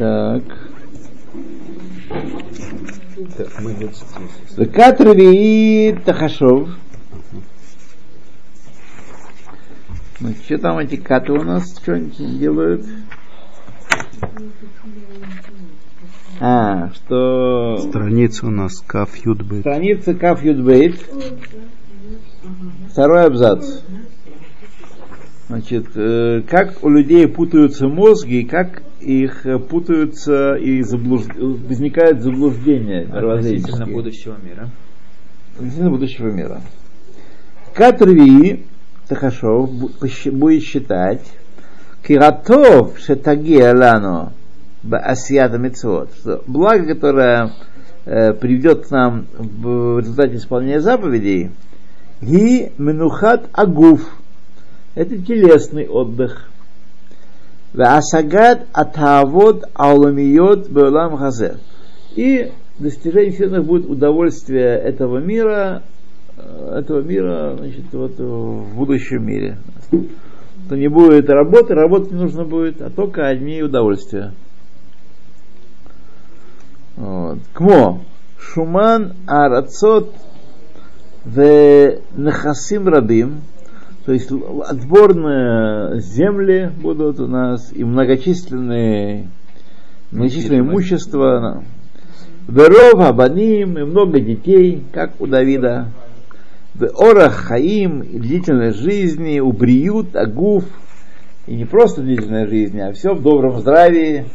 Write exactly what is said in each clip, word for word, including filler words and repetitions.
Так. Катр Ви Тахашов. Ну, что там эти каты у нас что-нибудь делают? А, что... Страница у нас Каф Юдбейт. Страница Каф Юдбейт. Второй абзац. Значит, как у людей путаются мозги, как их путаются и заблуж... возникают заблуждения относительно будущего мира. Относительно будущего мира. Катр Ви Тахашов будет считать Киратов Шетагиалано Баасията Мицвот, что благо, которое э, приведет к нам в результате исполнения заповедей, ги менухат агуф, это телесный отдых. Ваасагат атавод ауламиот беулам газер, и достижение всех будет удовольствие этого мира, этого мира, значит, вот в будущем мире. То не будет работы, работать не нужно будет, а только одни удовольствия. Вот. Кмо шуман арацот в нахасим рабим, то есть отборные земли будут у нас и многочисленные многочисленные имущества, веров абаним, и много детей, как у Давида, в орах хаим, длительной жизни, у бриют агуф, и не просто длительной жизни, а все в добром здравии.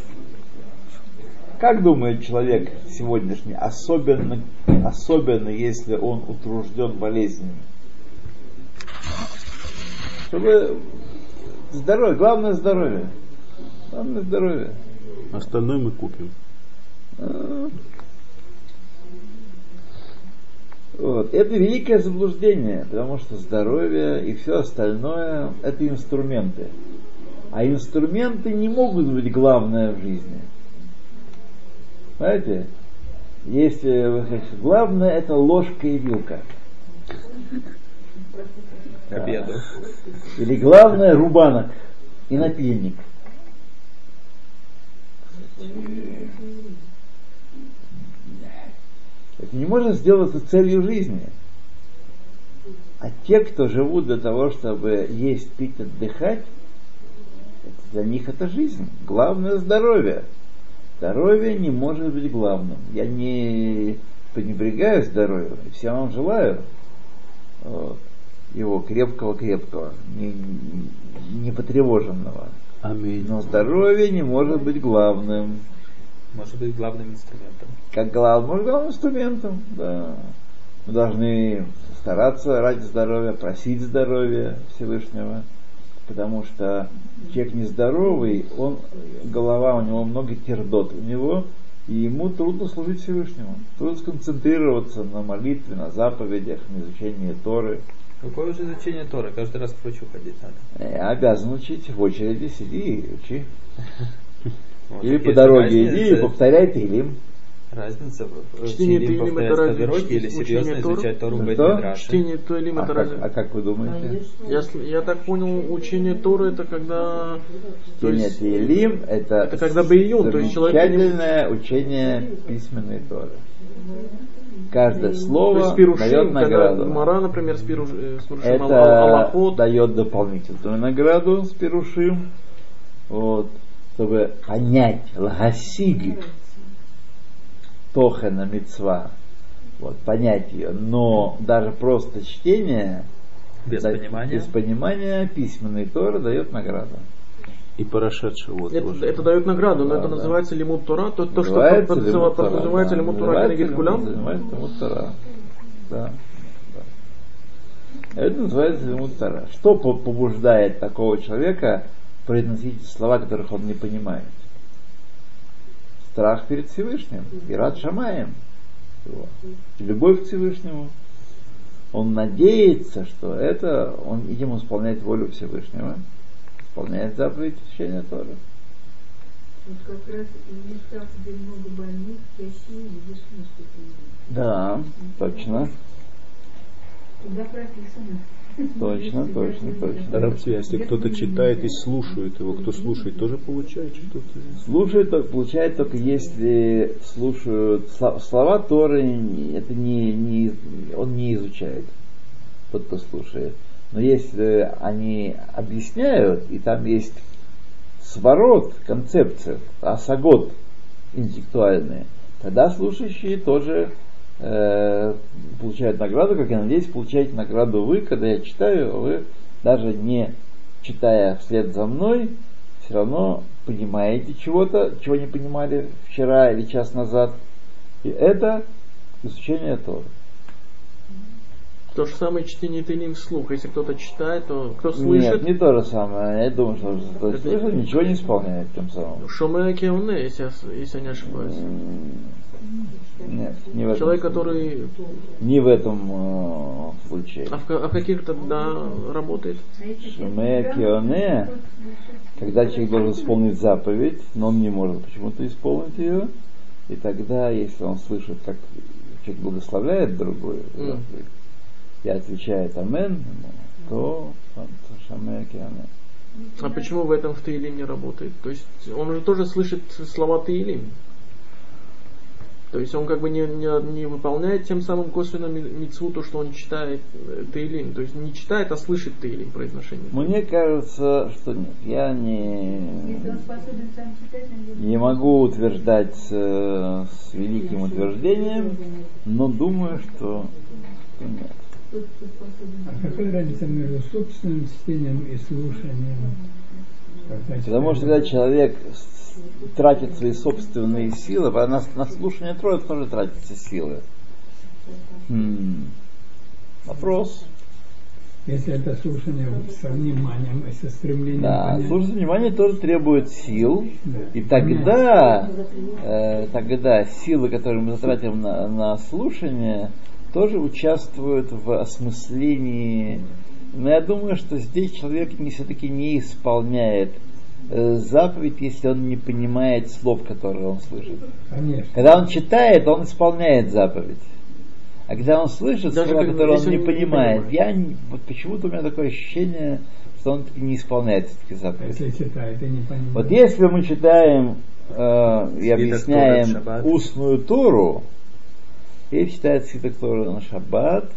Как думает человек сегодняшний, особенно, особенно если он утружден болезнью? Чтобы здоровье, главное здоровье. Главное здоровье. Остальное мы купим. Вот. Это великое заблуждение, потому что здоровье и все остальное – это инструменты. А инструменты не могут быть главное в жизни. Понимаете? Если вы хотите, главное это ложка и вилка. Обеду. Да. Или главное рубанок и напильник. Это не может сделаться целью жизни. А те, кто живут для того, чтобы есть, пить, отдыхать, для них это жизнь. Главное здоровье. Здоровье не может быть главным. Я не пренебрегаю здоровьем. Всем вам желаю вот, его крепкого-крепкого, непотревоженного. Аминь. Но здоровье не может быть главным. Может быть главным инструментом. Как глав... Может, главным инструментом, да. Мы должны стараться ради здоровья, просить здоровья Всевышнего. Потому что человек нездоровый, он, голова у него много тердот у него, и ему трудно служить Всевышнему. Трудно сконцентрироваться на молитве, на заповедях, на изучении Торы. Какое же изучение Торы? Каждый раз к врачу ходить надо. Я обязан учить. В очереди сиди и учи. Или по дороге иди и повторяй Тилим. Разница в Тилим повторять по дороге или серьезно изучать Тору в Бейт-Мидраше? Чтение Тилим это разница. А как вы думаете? Я так понял, учение Торы это когда... Чтение Тилим это замечательное учение письменной Торы. Каждое слово пирушим, дает награду. Мара, например, с пирушим, с пирушим это Аллахот дает дополнительную награду с пирушим. Вот, чтобы понять лагасиги тохена мицва, вот, понять ее. Но даже просто чтение без, да, понимания. без понимания письменной Торы дает награду. И прошедшего вот это, это дает награду, да, но это да. называется лимуд Тора, то, то что называется лимуд Тора кенегед кулям, называется лимуд Тора. Да. Да. Это называется лимуд Тора. Что побуждает такого человека произносить слова, которых он не понимает? Страх перед Всевышним, ират шамаем, любовь к Всевышнему. Он надеется, что это он этим исполняет волю Всевышнего. Исполняет заповедь течения Торы. Вот как раз места, где много больных, спящие, лежащие, что-то. Да, точно. Куда прописано? Точно, точно, точно. Рабстве, если кто-то читает и слушает его, кто слушает, тоже получает что-то? Слушает, только получает, только если слушают слова Торы, это не, не, он не изучает, тот, кто слушает. Но если они объясняют, и там есть сворот, концепция, асагот интеллектуальные, тогда слушающие тоже э, получают награду, как я надеюсь, получаете награду вы, когда я читаю, вы даже не читая вслед за мной, все равно понимаете чего-то, чего не понимали вчера или час назад. И это изучение Торы. То же самое чтение Тилим вслух. Если кто-то читает, то кто слышит... Нет, не то же самое. Я думаю, что кто это... слышит, ничего не исполняет тем самым. Шумэ кеуне, если, если я не ошибаюсь. Нет, не в этом Человек, случае. который... Не в этом э, случае. А в, а в каких тогда работает? Шумэ кеуне, когда человек должен исполнить заповедь, но он не может почему-то исполнить ее, и тогда, если он слышит, как человек благословляет другую mm. заповедь, и отвечает «Амен», то «Шамеки Амен». А почему в этом в Таилим не работает? То есть он же тоже слышит слова Таилим. То есть он как бы не, не, не выполняет тем самым косвенно мицву то, что он читает Таилим. То есть не читает, а слышит Таилим произношение. Мне кажется, что нет. Я не, не могу утверждать э, с великим утверждением, но думаю, что, что нет. А какая разница между собственным чтением и слушанием? Потому что когда человек тратит свои собственные силы, на, на слушание Торы тоже тратятся силы. Хм. Вопрос. Если это слушание со вниманием и со стремлением... Да, слушать внимание тоже требует сил. Да. И тогда, э, тогда силы, которые мы затратим на, на слушание, тоже участвуют в осмыслении. Но я думаю, что здесь человек не, все-таки не исполняет э, заповедь, если он не понимает слов, которые он слышит. Конечно. Когда он читает, он исполняет заповедь. А когда он слышит даже слова, которые он не он понимает, не я, вот почему-то у меня такое ощущение, что он не исполняет все-таки заповедь. Если читает, и не понимает. Вот если мы читаем э, и объясняем устную Тору, и читает свиток Торы на шаббат,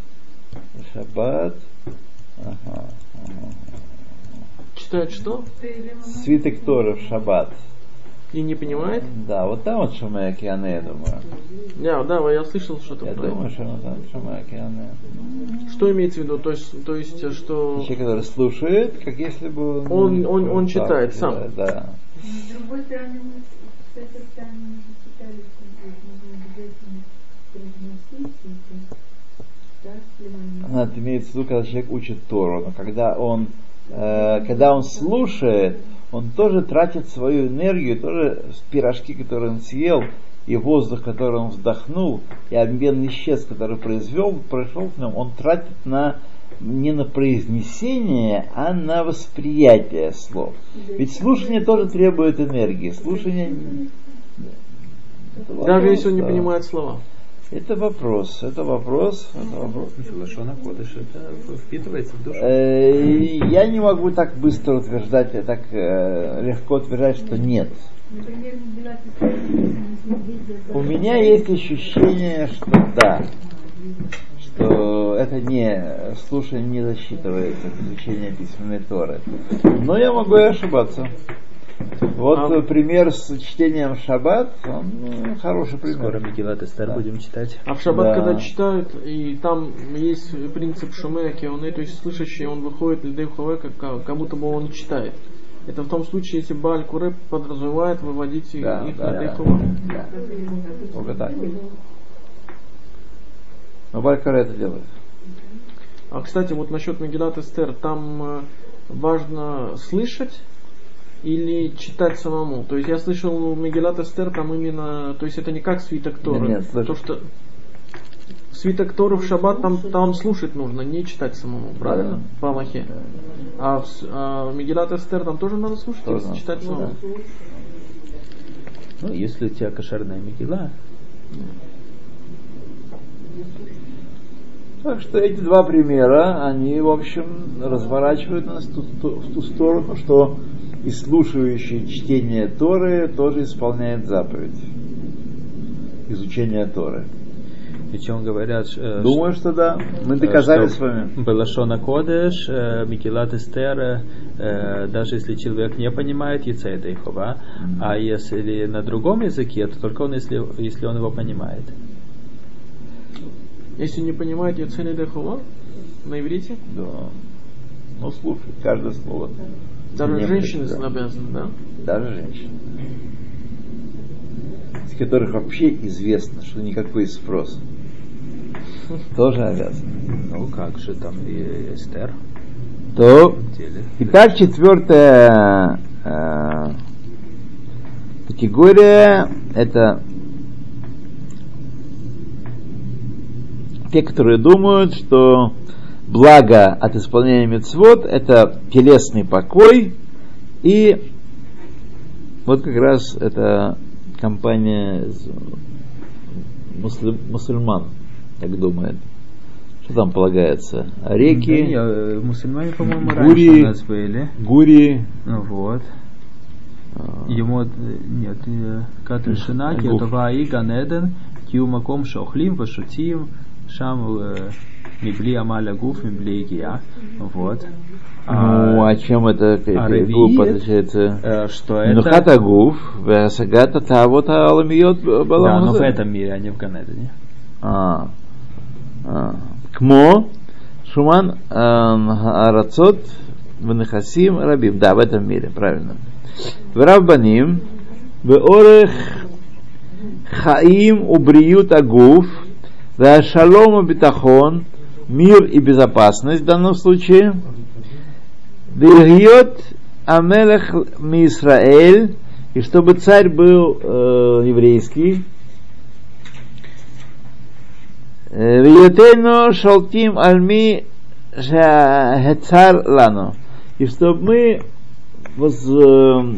на шаббат, ага, ага. Читает что? Свиток Торы в шаббат. И не понимает? Да, вот там вот Шамай Океане, я думаю. Да, да, я слышал что-то. Я про думаю, это. что там Шамай Океане. Что имеется в виду? То есть, то есть что... Человек, который слушает, как если бы... Он, он, он, он, он читает сам. Читает, да. С другой стороны, мы, кстати, там читали. Она имеет в виду, когда человек учит Тору, но когда он, э, когда он слушает, он тоже тратит свою энергию, тоже пирожки, которые он съел, и воздух, который он вдохнул, и обмен веществ, который произвел, прошел в нем, он тратит на, не на произнесение, а на восприятие слов. Ведь слушание тоже требует энергии. Слушание... Вопрос, Даже если он не да. понимает слова. Это вопрос, это вопрос, это вопрос. Лашон ха-кодеш, это впитывается в душу. Я не могу так быстро утверждать, я так легко утверждать, что нет. У меня есть ощущение, что да, что это не слушание не засчитывается, изучение письменной Торы. Но я могу и ошибаться. Вот а, пример с чтением шаббат, он хороший пример. Скоро Мегилат Эстер да. будем читать. А в шаббат, да. когда читают, и там есть принцип шумэ кеоне, то есть слышащий, он выходит льдей хувэ, как, как будто бы он читает. Это в том случае, если Бааль Куре подразумевает выводить да, их да, льдей хувэ. Да, да. Угадай. Но Бааль Куре это делает. А, кстати, вот насчет Мегилат Эстер, там важно слышать, или читать самому. То есть я слышал у Мегилат Эстер там именно, то есть это не как свиток Торы. Нет, нет, то, что свиток Торы в шаббат там, там слушать нужно, не читать самому, правильно? Да. По Алахе. А в а Мегилат Эстер там тоже надо слушать, или читать самому. Ну, если у тебя кошерная Мегила. Так что эти два примера, они, в общем, разворачивают нас в ту, в ту сторону, что и слушающий чтение Торы тоже исполняет заповедь изучения Торы. Причем говорят... Э, Думаю, что, что да. Мы доказали с вами. Белашона Кодеш, э, Мегилат Эстер, э, даже если человек не понимает, яйца это ихова, mm-hmm. а если на другом языке, то только он, если, если он его понимает. Если не понимает яйца это ихова? На иврите? Да. Ну, слушай, каждое слово. Даже женщины обязаны, да? Даже женщины. С которых вообще известно, что никакой спрос. Тоже обязаны. Ну как же там и Эстер. То. Итак, четвертая э, категория — это те, которые думают, что благо от исполнения мицвот — это телесный покой, и вот как раз это компания мусли, мусульман так думает. Что там полагается? Реки, да, мусульмане, по-моему, гури, раньше у нас были. Гури. Ну, вот. Ему нет. Катр Шинаки, Таваи, Ганеден, Киумаком Шохлим, Пашутим, Шам Мибли Амаля Гуф, Мибли Игия. Вот. Ну, а чем это гуф отличается? Что это? Ну, хата гуф, сагата та вот аламиот балам. Да, но в этом мире, а не в Ганедене. А. Кмо Шуман Арацот Венахасим Рабим. Да, в этом мире, правильно. В Рамбаним, в Орех Хаим Убриют Агуф, в Шалом Битахон, мир и безопасность в данном случае. Диргиот Амелех Мисраэль, и чтобы царь был э, еврейский. Виотейно шалтим альми шахецар лано, и чтобы мы воз, э,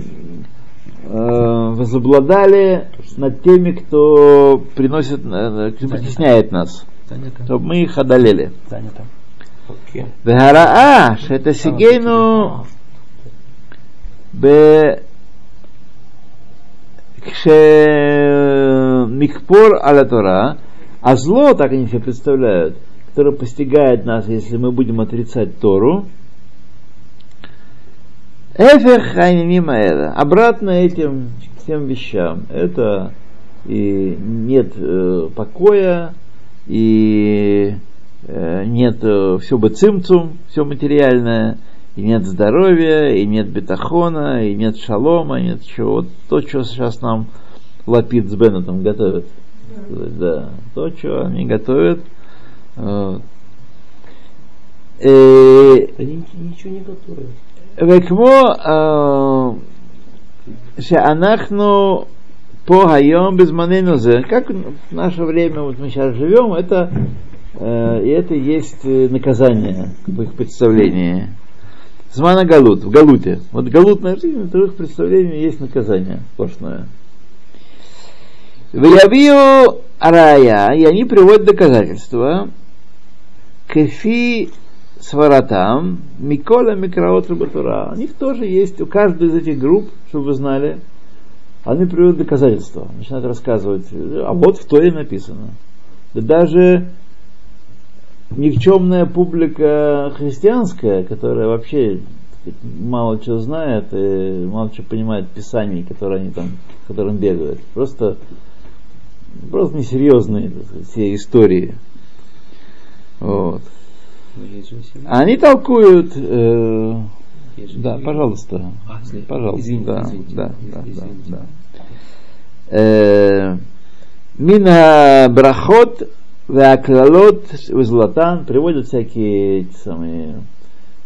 возобладали над теми, кто приносит, кто притесняет нас, Занято. Чтобы мы их одолели. Занято. Вегара а, что это сигейну бе кше микпор аля Тора, а зло, так они себе представляют, которое постигает нас, если мы будем отрицать Тору. Эфех хаймима эда, обратно этим всем вещам. Это и нет э, покоя, и нет все бы цимцум, все материальное, и нет здоровья, и нет бетахона, и нет шалома, и нет чего. То, что сейчас нам Лапид с Беннетом готовят. Да. Да. То, что они готовят. Вот. Они ничего не готовят. Векмо шеанахну погайом без маненузе. Как в наше время, вот мы сейчас живем, это и это есть наказание в их представлении. Змана галут, в галуте. Вот галутная жизнь, в их представлении есть наказание сплошное. Ваявио арая, и они приводят доказательства. Кефи сваратам, микола микраот рабатура. У них тоже есть, у каждой из этих групп, чтобы вы знали, они приводят доказательства. Начинают рассказывать, а вот в Торе написано. Да даже никчемная публика христианская, которая вообще мало чего знает и мало чего понимает писаний, которые они там, которым бегают, просто, просто несерьезные все истории. Вот. Они толкуют. Э, да, пожалуйста, пожалуйста. Извините, да, извините, да, извините, да, извините. Да, да. Э, Мина брахот. Ваклалот, Златан приводят всякие эти самые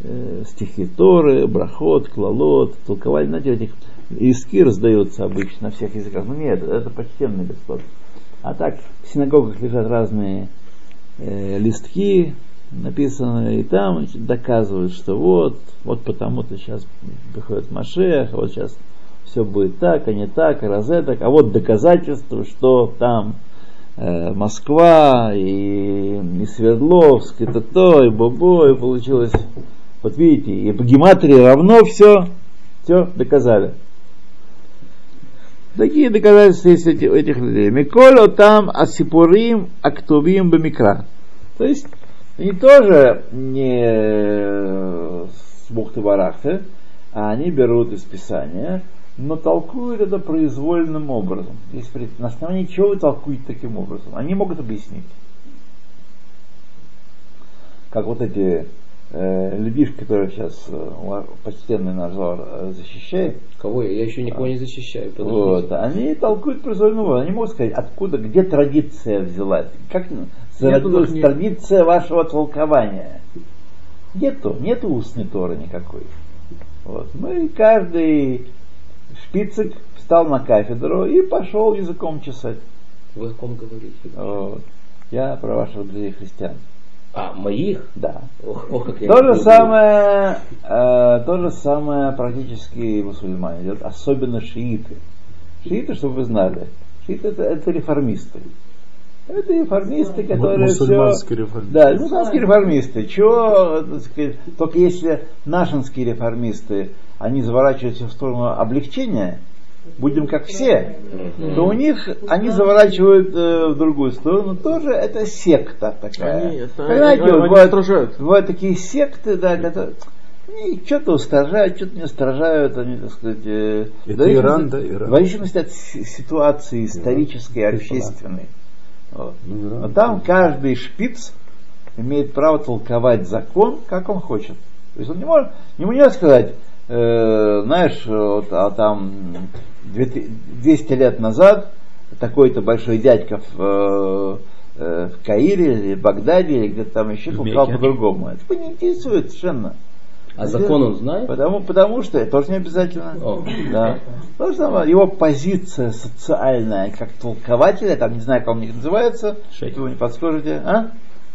э, стихи Торы, брахот, клалот, толковали, знаете, этих иски раздаются обычно на всех языках. Ну нет, это почтенный господ. А так в синагогах лежат разные э, листки, написанные, и там доказывают, что вот, вот потому-то сейчас приходит Машех, вот сейчас все будет так, а не так, а раз это, а вот доказательство, что там Москва, и, и Свердловск, и то-то, и бобо, и получилось. Вот видите, и по гематрии равно все, все доказали. Такие доказательства есть эти, этих людей. Миколо там асипурим актувим бамикра. То есть, они тоже не с бухты-барахты, а они берут из Писания, но толкуют это произвольным образом. Здесь на основании чего вы толкуете таким образом? Они могут объяснить. Как вот эти э, людишки, которые сейчас э, почтенный наш э, защищает. Кого я? Я еще никого не защищаю. Вот. Они толкуют произвольным образом. Они могут сказать, откуда, где традиция взялась. Как зародилась традиция не... вашего толкования? Нету, нету устной торы никакой. Вот. Мы каждый... Шпицик встал на кафедру и пошел языком чесать. Вы о ком говорите? Вот. Я про ваших друзей христиан. А, моих? Да. Ох, ох, как то, же самое, э, то же самое практически мусульмане делают, особенно шииты. Шииты, чтобы вы знали, шииты это, это реформисты. Это реформисты, которые мусульманские все... реформисты. Да, мусульманские реформисты. Чего, только если нашинские реформисты они заворачиваются в сторону облегчения, будем как все, то у них они заворачивают э, в другую сторону. Тоже это секта такая. Они, это, Понимаете, они, вот, они бывают, бывают такие секты, да, которые что-то устражают, что-то не устражают, они, так сказать, э, в, зависимости, Иран, да, Иран. в зависимости от ситуации исторической, Иран. общественной. Вот. Иран, Но там Иран. каждый шпиц имеет право толковать закон, как он хочет. То есть он не может, не может сказать, Э, знаешь, вот, а там двести лет назад такой-то большой дядька в, э, в Каире или в Багдаде или где-то там еще толкал по-другому. Это не интересует совершенно. А Здесь, закон он знает? Потому, потому что это тоже не обязательно. Да. Потому что его позиция социальная как толкователя, там не знаю, как он у них называется, шейх. Вы не подскажете, а?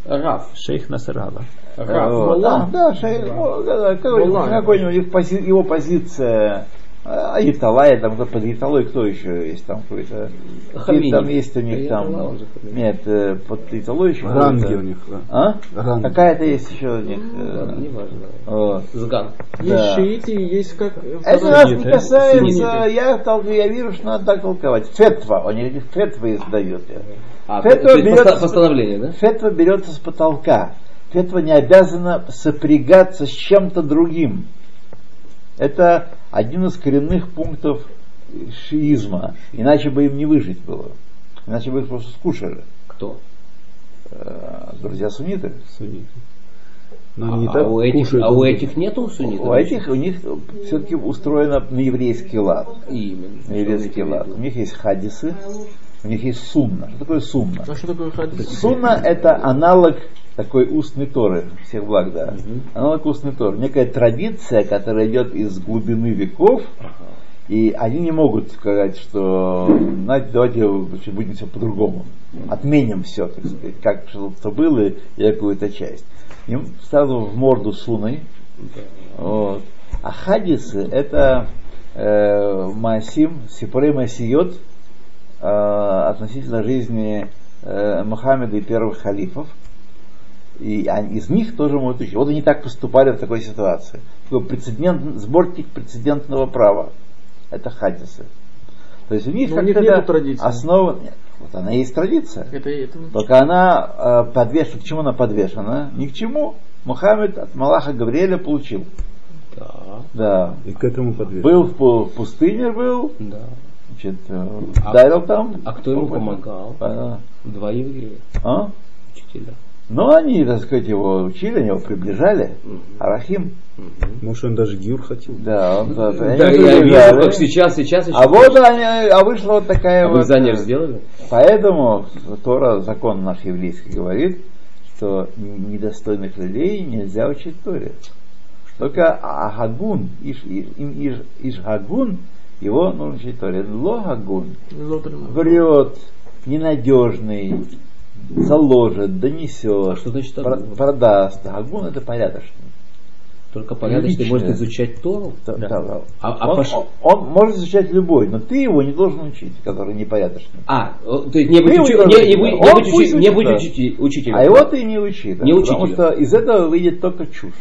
Раф. Шейх Насрала. Раф. Да, да, шейх. Ну, да, какой-нибудь пози, его позиция. А Италая, там под Италой кто еще есть там какой-то? Хамини. Там есть у них там. Ну, нет, под Италой еще. Ранги у них. А? Ранги. Какая-то есть еще у них. Да, не важно. Сган. Есть шииты, есть как. Это нас не касается. Я толкую, я вижу, что надо так толковать. Фетва, они эти фетвы издают. А, фетва, берется, да? фетва берется с потолка. Фетва не обязана сопрягаться с чем-то другим. Это один из коренных пунктов шиизма. Иначе бы им не выжить было. Иначе бы их просто скушали. Кто? Друзья сунниты. Сунниты. Но а, а, у этих, а у этих нету суннитов? У этих, у них все-таки устроено на еврейский лад. Именно. На еврейский лад. У них есть хадисы. У них есть сунна. Что такое сунна? А что такое хадис? Сунна это аналог такой устной торы. Всех благ, да. Угу. Аналог устной торы. Некая традиция, которая идет из глубины веков. Ага. И они не могут сказать, что знаете, давайте будем все по-другому. Отменим все, так сказать, как что-то было и какую-то часть. Им сразу в морду сунной. Вот. А хадисы это э, маасим, сипрей маасиот, относительно жизни э, Мухаммеда и первых халифов. И они, из них тоже могут учить. Вот они так поступали в такой ситуации. Такой прецедент, сборник прецедентного права. Это хадисы. То есть у них как-то основа... Нет, вот она и есть традиция. Это, это... Только она э, подвешена. К чему она подвешена? Ни к чему. Мухаммед от Малаха Гавриэля получил. Да. да. И к этому подвешен. Был в пустыне, был. Да. Значит, а, там, а кто ему помогал? А, Два еврея. А? Учителя. Ну, они, так сказать, его учили, они его приближали. Mm-hmm. Арахим. Mm-hmm. Может, он даже гиур хотел. Да, он да, да, я вижу, как сейчас, сейчас еще. А вот они, а вышла вот такая а вот. Обрезание сделали. Поэтому Тора, закон наш еврейский говорит, что недостойных людей нельзя учить Торе. Только Ахагун, иш, иш, иш, Ишхагун, его нужно учить Торе. Логагун врет, ненадежный, заложит, донесет, а что значит, агун? продаст. Агун это порядочный. Только порядочный может изучать Тору. Да, да. Да. А, а он, пош... он может изучать любой, но ты его не должен учить, который непорядочный. А, то есть не быть учителем. А его ты не учи. Да, не потому учителя. Что из этого выйдет только чушь.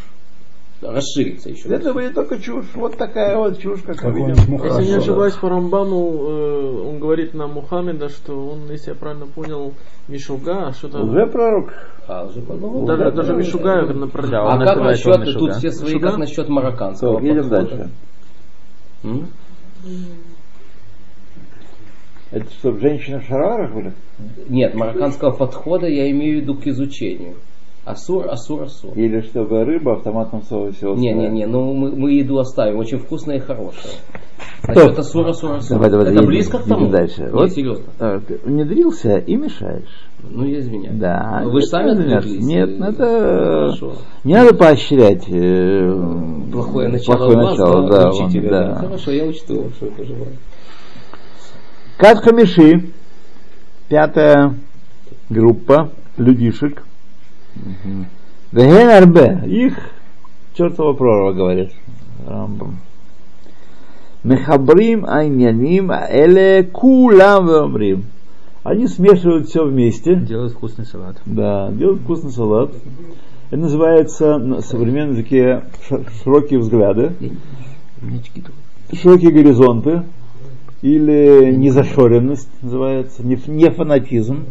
Расширится еще. Из этого выйдет только чушь. Вот такая вот чушь, как мы видим. Если не ошибаюсь, по Рамбану он говорит на Мухаммеда, что он, если я правильно понял, Мишуга, а что-то... Уже пророк. А, уже пророк. Да, да, даже Мишуга, да, на пророк. А как насчет, Мишуга? Тут все свои, Мишуга? Как насчет марокканцев? Едем дальше. М? Это что, женщины в шароварах были? Нет, марокканского подхода я имею в виду к изучению. Асур, асур, асур. Или чтобы рыба в томатном соусе. Не-не-не, ну мы, мы еду оставим. Очень вкусная и хорошая. Насчет асур, асур, асур. Давай, давай, это близко к тому. Дальше. Вот, серьезно. Внедрился и мешаешь. Ну, я извиняюсь. Да. Вы же сами отвлеклись. Нет, и... это... Хорошо. Не надо поощрять. Плохое начало. Плохое начало, да. Учителя, да. Хорошо, я учту, что я пожелаю. Катка Миши. Пятая группа людишек. Вегенарбе, их чертова прорва, говорит Рамбам. Мехабрим айняним эле кулам вамрим. Они смешивают все вместе. Делают вкусный салат. Да, делают вкусный салат. Это называется на современном языке широкие взгляды, широкие горизонты, или незашоренность называется, не фанатизм.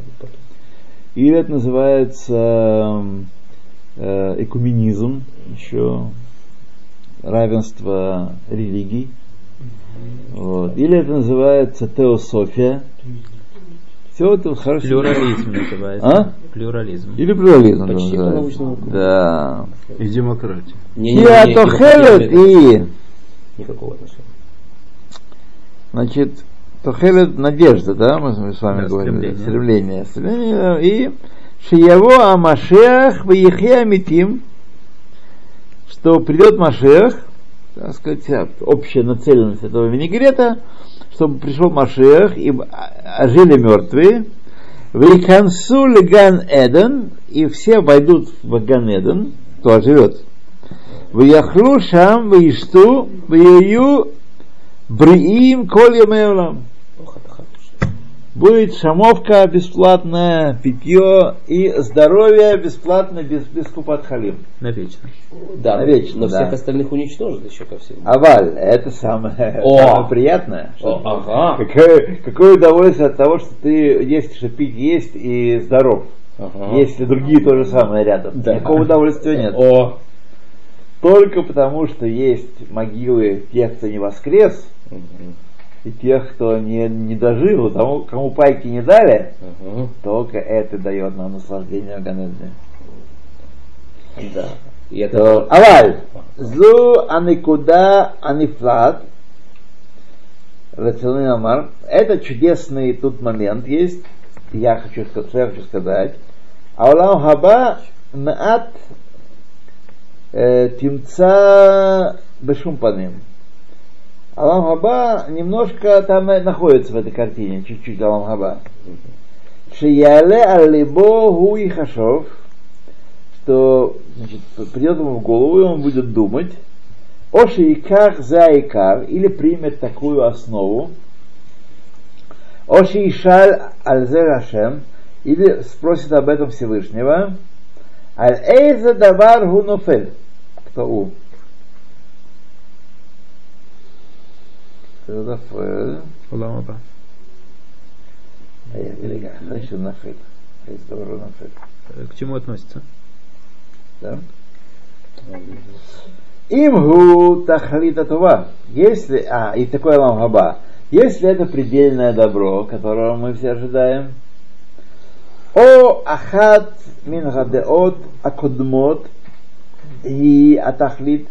Или это называется экуменизм, еще равенство религий. Вот. Или это называется теософия. Все это хорошо. Плюрализм называется. А? Плюрализм. Или плюрализм. Почти по-научному. Да. И демократия. Тохелет и... Никакого отношения. Значит... Тохелет — надежда, да, мы с вами да, говорили, стремление. стремление. И Шияво Амашеах Ваехе Амитим, что придет Машеах, так сказать, общая нацеленность этого винегрета, чтобы пришел Машеах, и ожили мертвые, Ваехансу Леган Эден, и все войдут в Ган Эден, кто оживет. Ваяхлу Шам Ваешту Ваею Бриим колем еврам. Будет шамовка бесплатная, питье и здоровье бесплатно, без, без купат халим. Навечно. Да, навечно. Но да. Всех остальных уничтожат еще ко всему. Аваль, это самое, самое приятное. О, ага. Какое, какое удовольствие от того, что ты есть, что пить есть и здоров. Ага. Есть и другие то же самое рядом. Да. Никакого удовольствия нет. О. Только потому, что есть могилы тех, кто не воскрес, uh-huh. и тех, кто не, не дожил, тому, кому пайки не дали, uh-huh. только это дает нам наслаждение Ганедне. Да. И это... Аваль! Злу аникуда анифлат. Рациональный Амар. Это чудесный тут момент есть. Я хочу, я хочу сказать. Аулам хаба маат Тимца Бешумпаным. Алам Хаба немножко там находится в этой картине, чуть-чуть Алам Хаба. Шияле Алибо Гуи Хашов, что значит, придет ему в голову, и он будет думать о шииках заикар, или примет такую основу. О шиишаль Альзе Рашем, или спросит об этом Всевышнего. Аль-Эйза давар гунофель. Кто у? Гунофель. Улам Аба. К чему относится? Да. Имгу тахлита тува. Если, а, и такой Улам Аба. Если это предельное добро, которого мы все ожидаем, О ахат мин гадеот акудмот и атахлит,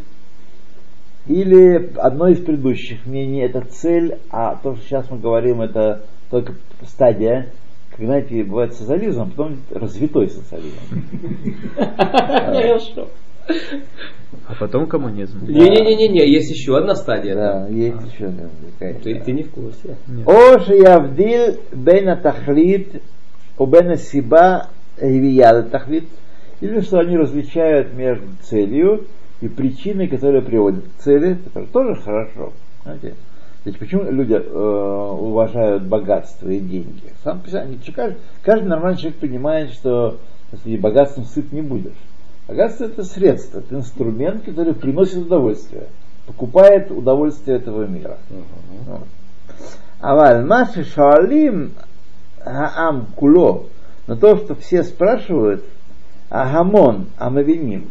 или одно из предыдущих мнений, это цель, а то, что сейчас мы говорим, это только стадия, как, знаете, бывает социализм, а потом развитой социализм. Хорошо. А потом коммунизм. Не-не-не, есть еще одна стадия. Да, есть еще одна. Ты не в курсе. О шиявдил бен атахлит Убена Сиба Ривияда Тахлит, или что они различают между целью и причины, которые приводят к цели, это тоже хорошо. Знаете? Ведь почему люди э, уважают богатство и деньги? Сам, каждый, каждый нормальный человек понимает, что если богатством сыт не будешь. Богатство — это средство, это инструмент, который приносит удовольствие, покупает удовольствие этого мира. Uh-huh. Вот. Но то, что все спрашивают, агамон, амавиним,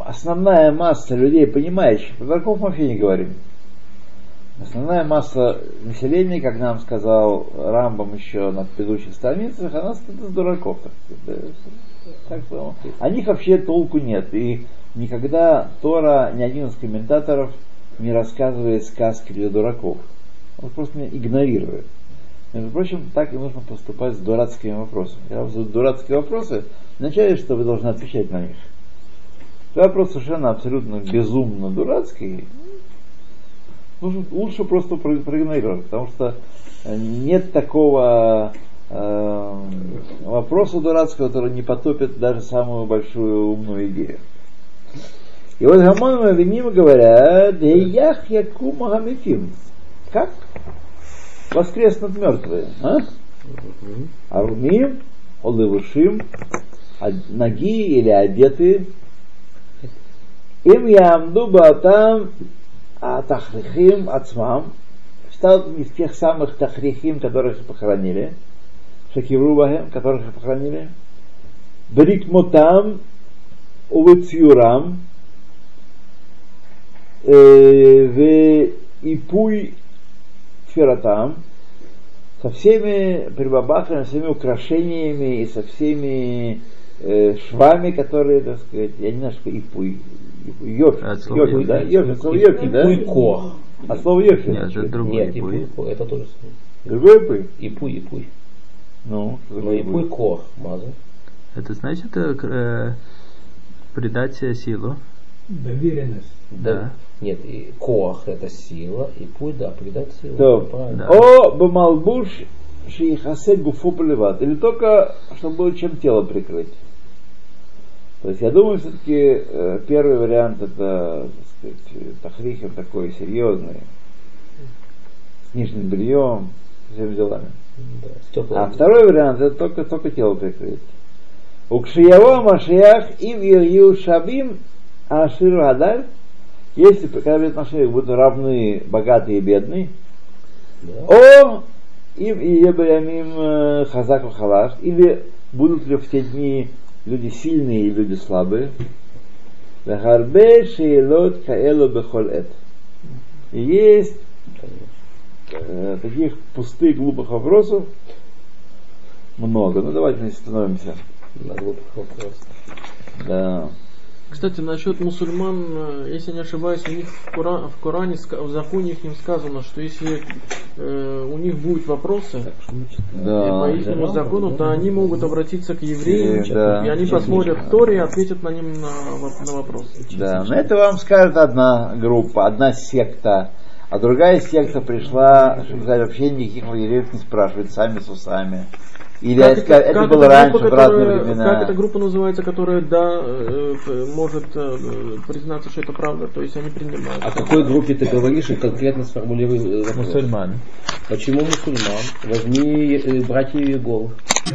основная масса людей, понимающих, про дураков мы вообще не говорим. Основная масса населения, как нам сказал Рамбам еще на предыдущих страницах, она состоит из дураков. Так что о них вообще толку нет. И никогда Тора, ни один из комментаторов не рассказывает сказки для дураков. Он просто меня игнорирует. Между прочим, так и нужно поступать с дурацкими вопросами. Когда вы задаете дурацкие вопросы, означает, что вы должны отвечать на них. Вопрос совершенно абсолютно безумно дурацкий. Нужно, лучше просто проигнорировать, потому что нет такого э, вопроса дурацкого, который не потопит даже самую большую умную идею. И вот Гамон и Мимо говорят: «Деях яку магамифим». Как? Воскреснут мертвые. А? Армим, олывушим, ноги или одеты. Им ямду батам а тахрихим ацмам, встанут из тех самых тахрихим, которых похоронили, шакирубахем, которых похоронили, брикмотам, увыцюрам, в ипуй тфератам, со всеми прибабахами, со всеми украшениями и со всеми э, швами, которые, так сказать, я не знаю, что ипуй, Йофи, от слова Йофи, да? Йофи, от слова Йофи, да? Пуйко. От слова Йофи. Нет, это другое. Нет, Пуйко, это тоже слово. Другое Пуй? И Пуй, и Пуй. Ну, ну и Пуйко, маза. Это значит э, придать силу? Доверенность. Да. да. Нет, и Коах это сила, и Пуй, да, придать силу. Да. О, бамалбуш, шейхасе гуфу плеват. Или только, чтобы было чем тело прикрыть. То есть я думаю, все-таки первый вариант это, так сказать, тахрихим такой серьезный, с нижним бельем, с всеми делами. Да, а второй вариант это только, только тело прикрыть. Укшиява машиях им ирью шабим аширу гадаль. Если, когда ведь машиях будут равны богатые и бедные, да. О им иебаямим хазак в халаш, или будут ли в те дни люди сильные и люди слабые. И есть э, таких пустых, глупых вопросов много. Ну давайте мы остановимся на глупых вопросах. Да. Кстати, насчет мусульман, если не ошибаюсь, у них в, Кура, в Коране, в законе их не сказано, что если э, у них будут вопросы, так, да, по их да, закону, да, то да. они могут обратиться к евреям, и, да, и они посмотрят Торе и ответят на ним на, на вопросы. Да, но это вам скажет одна группа, одна секта, а другая секта пришла, чтобы сказать, вообще никаких евреев не спрашивать, сами с усами. Или как это, это как было это раньше, группа, в разные которая, времена. Как эта группа называется, которая, да, э, может э, признаться, что это правда, то есть они принимают. О какой группе ты говоришь и конкретно сформулируй вопрос? Мусульман. Почему мусульман? Возьми э, братьев Иеговы.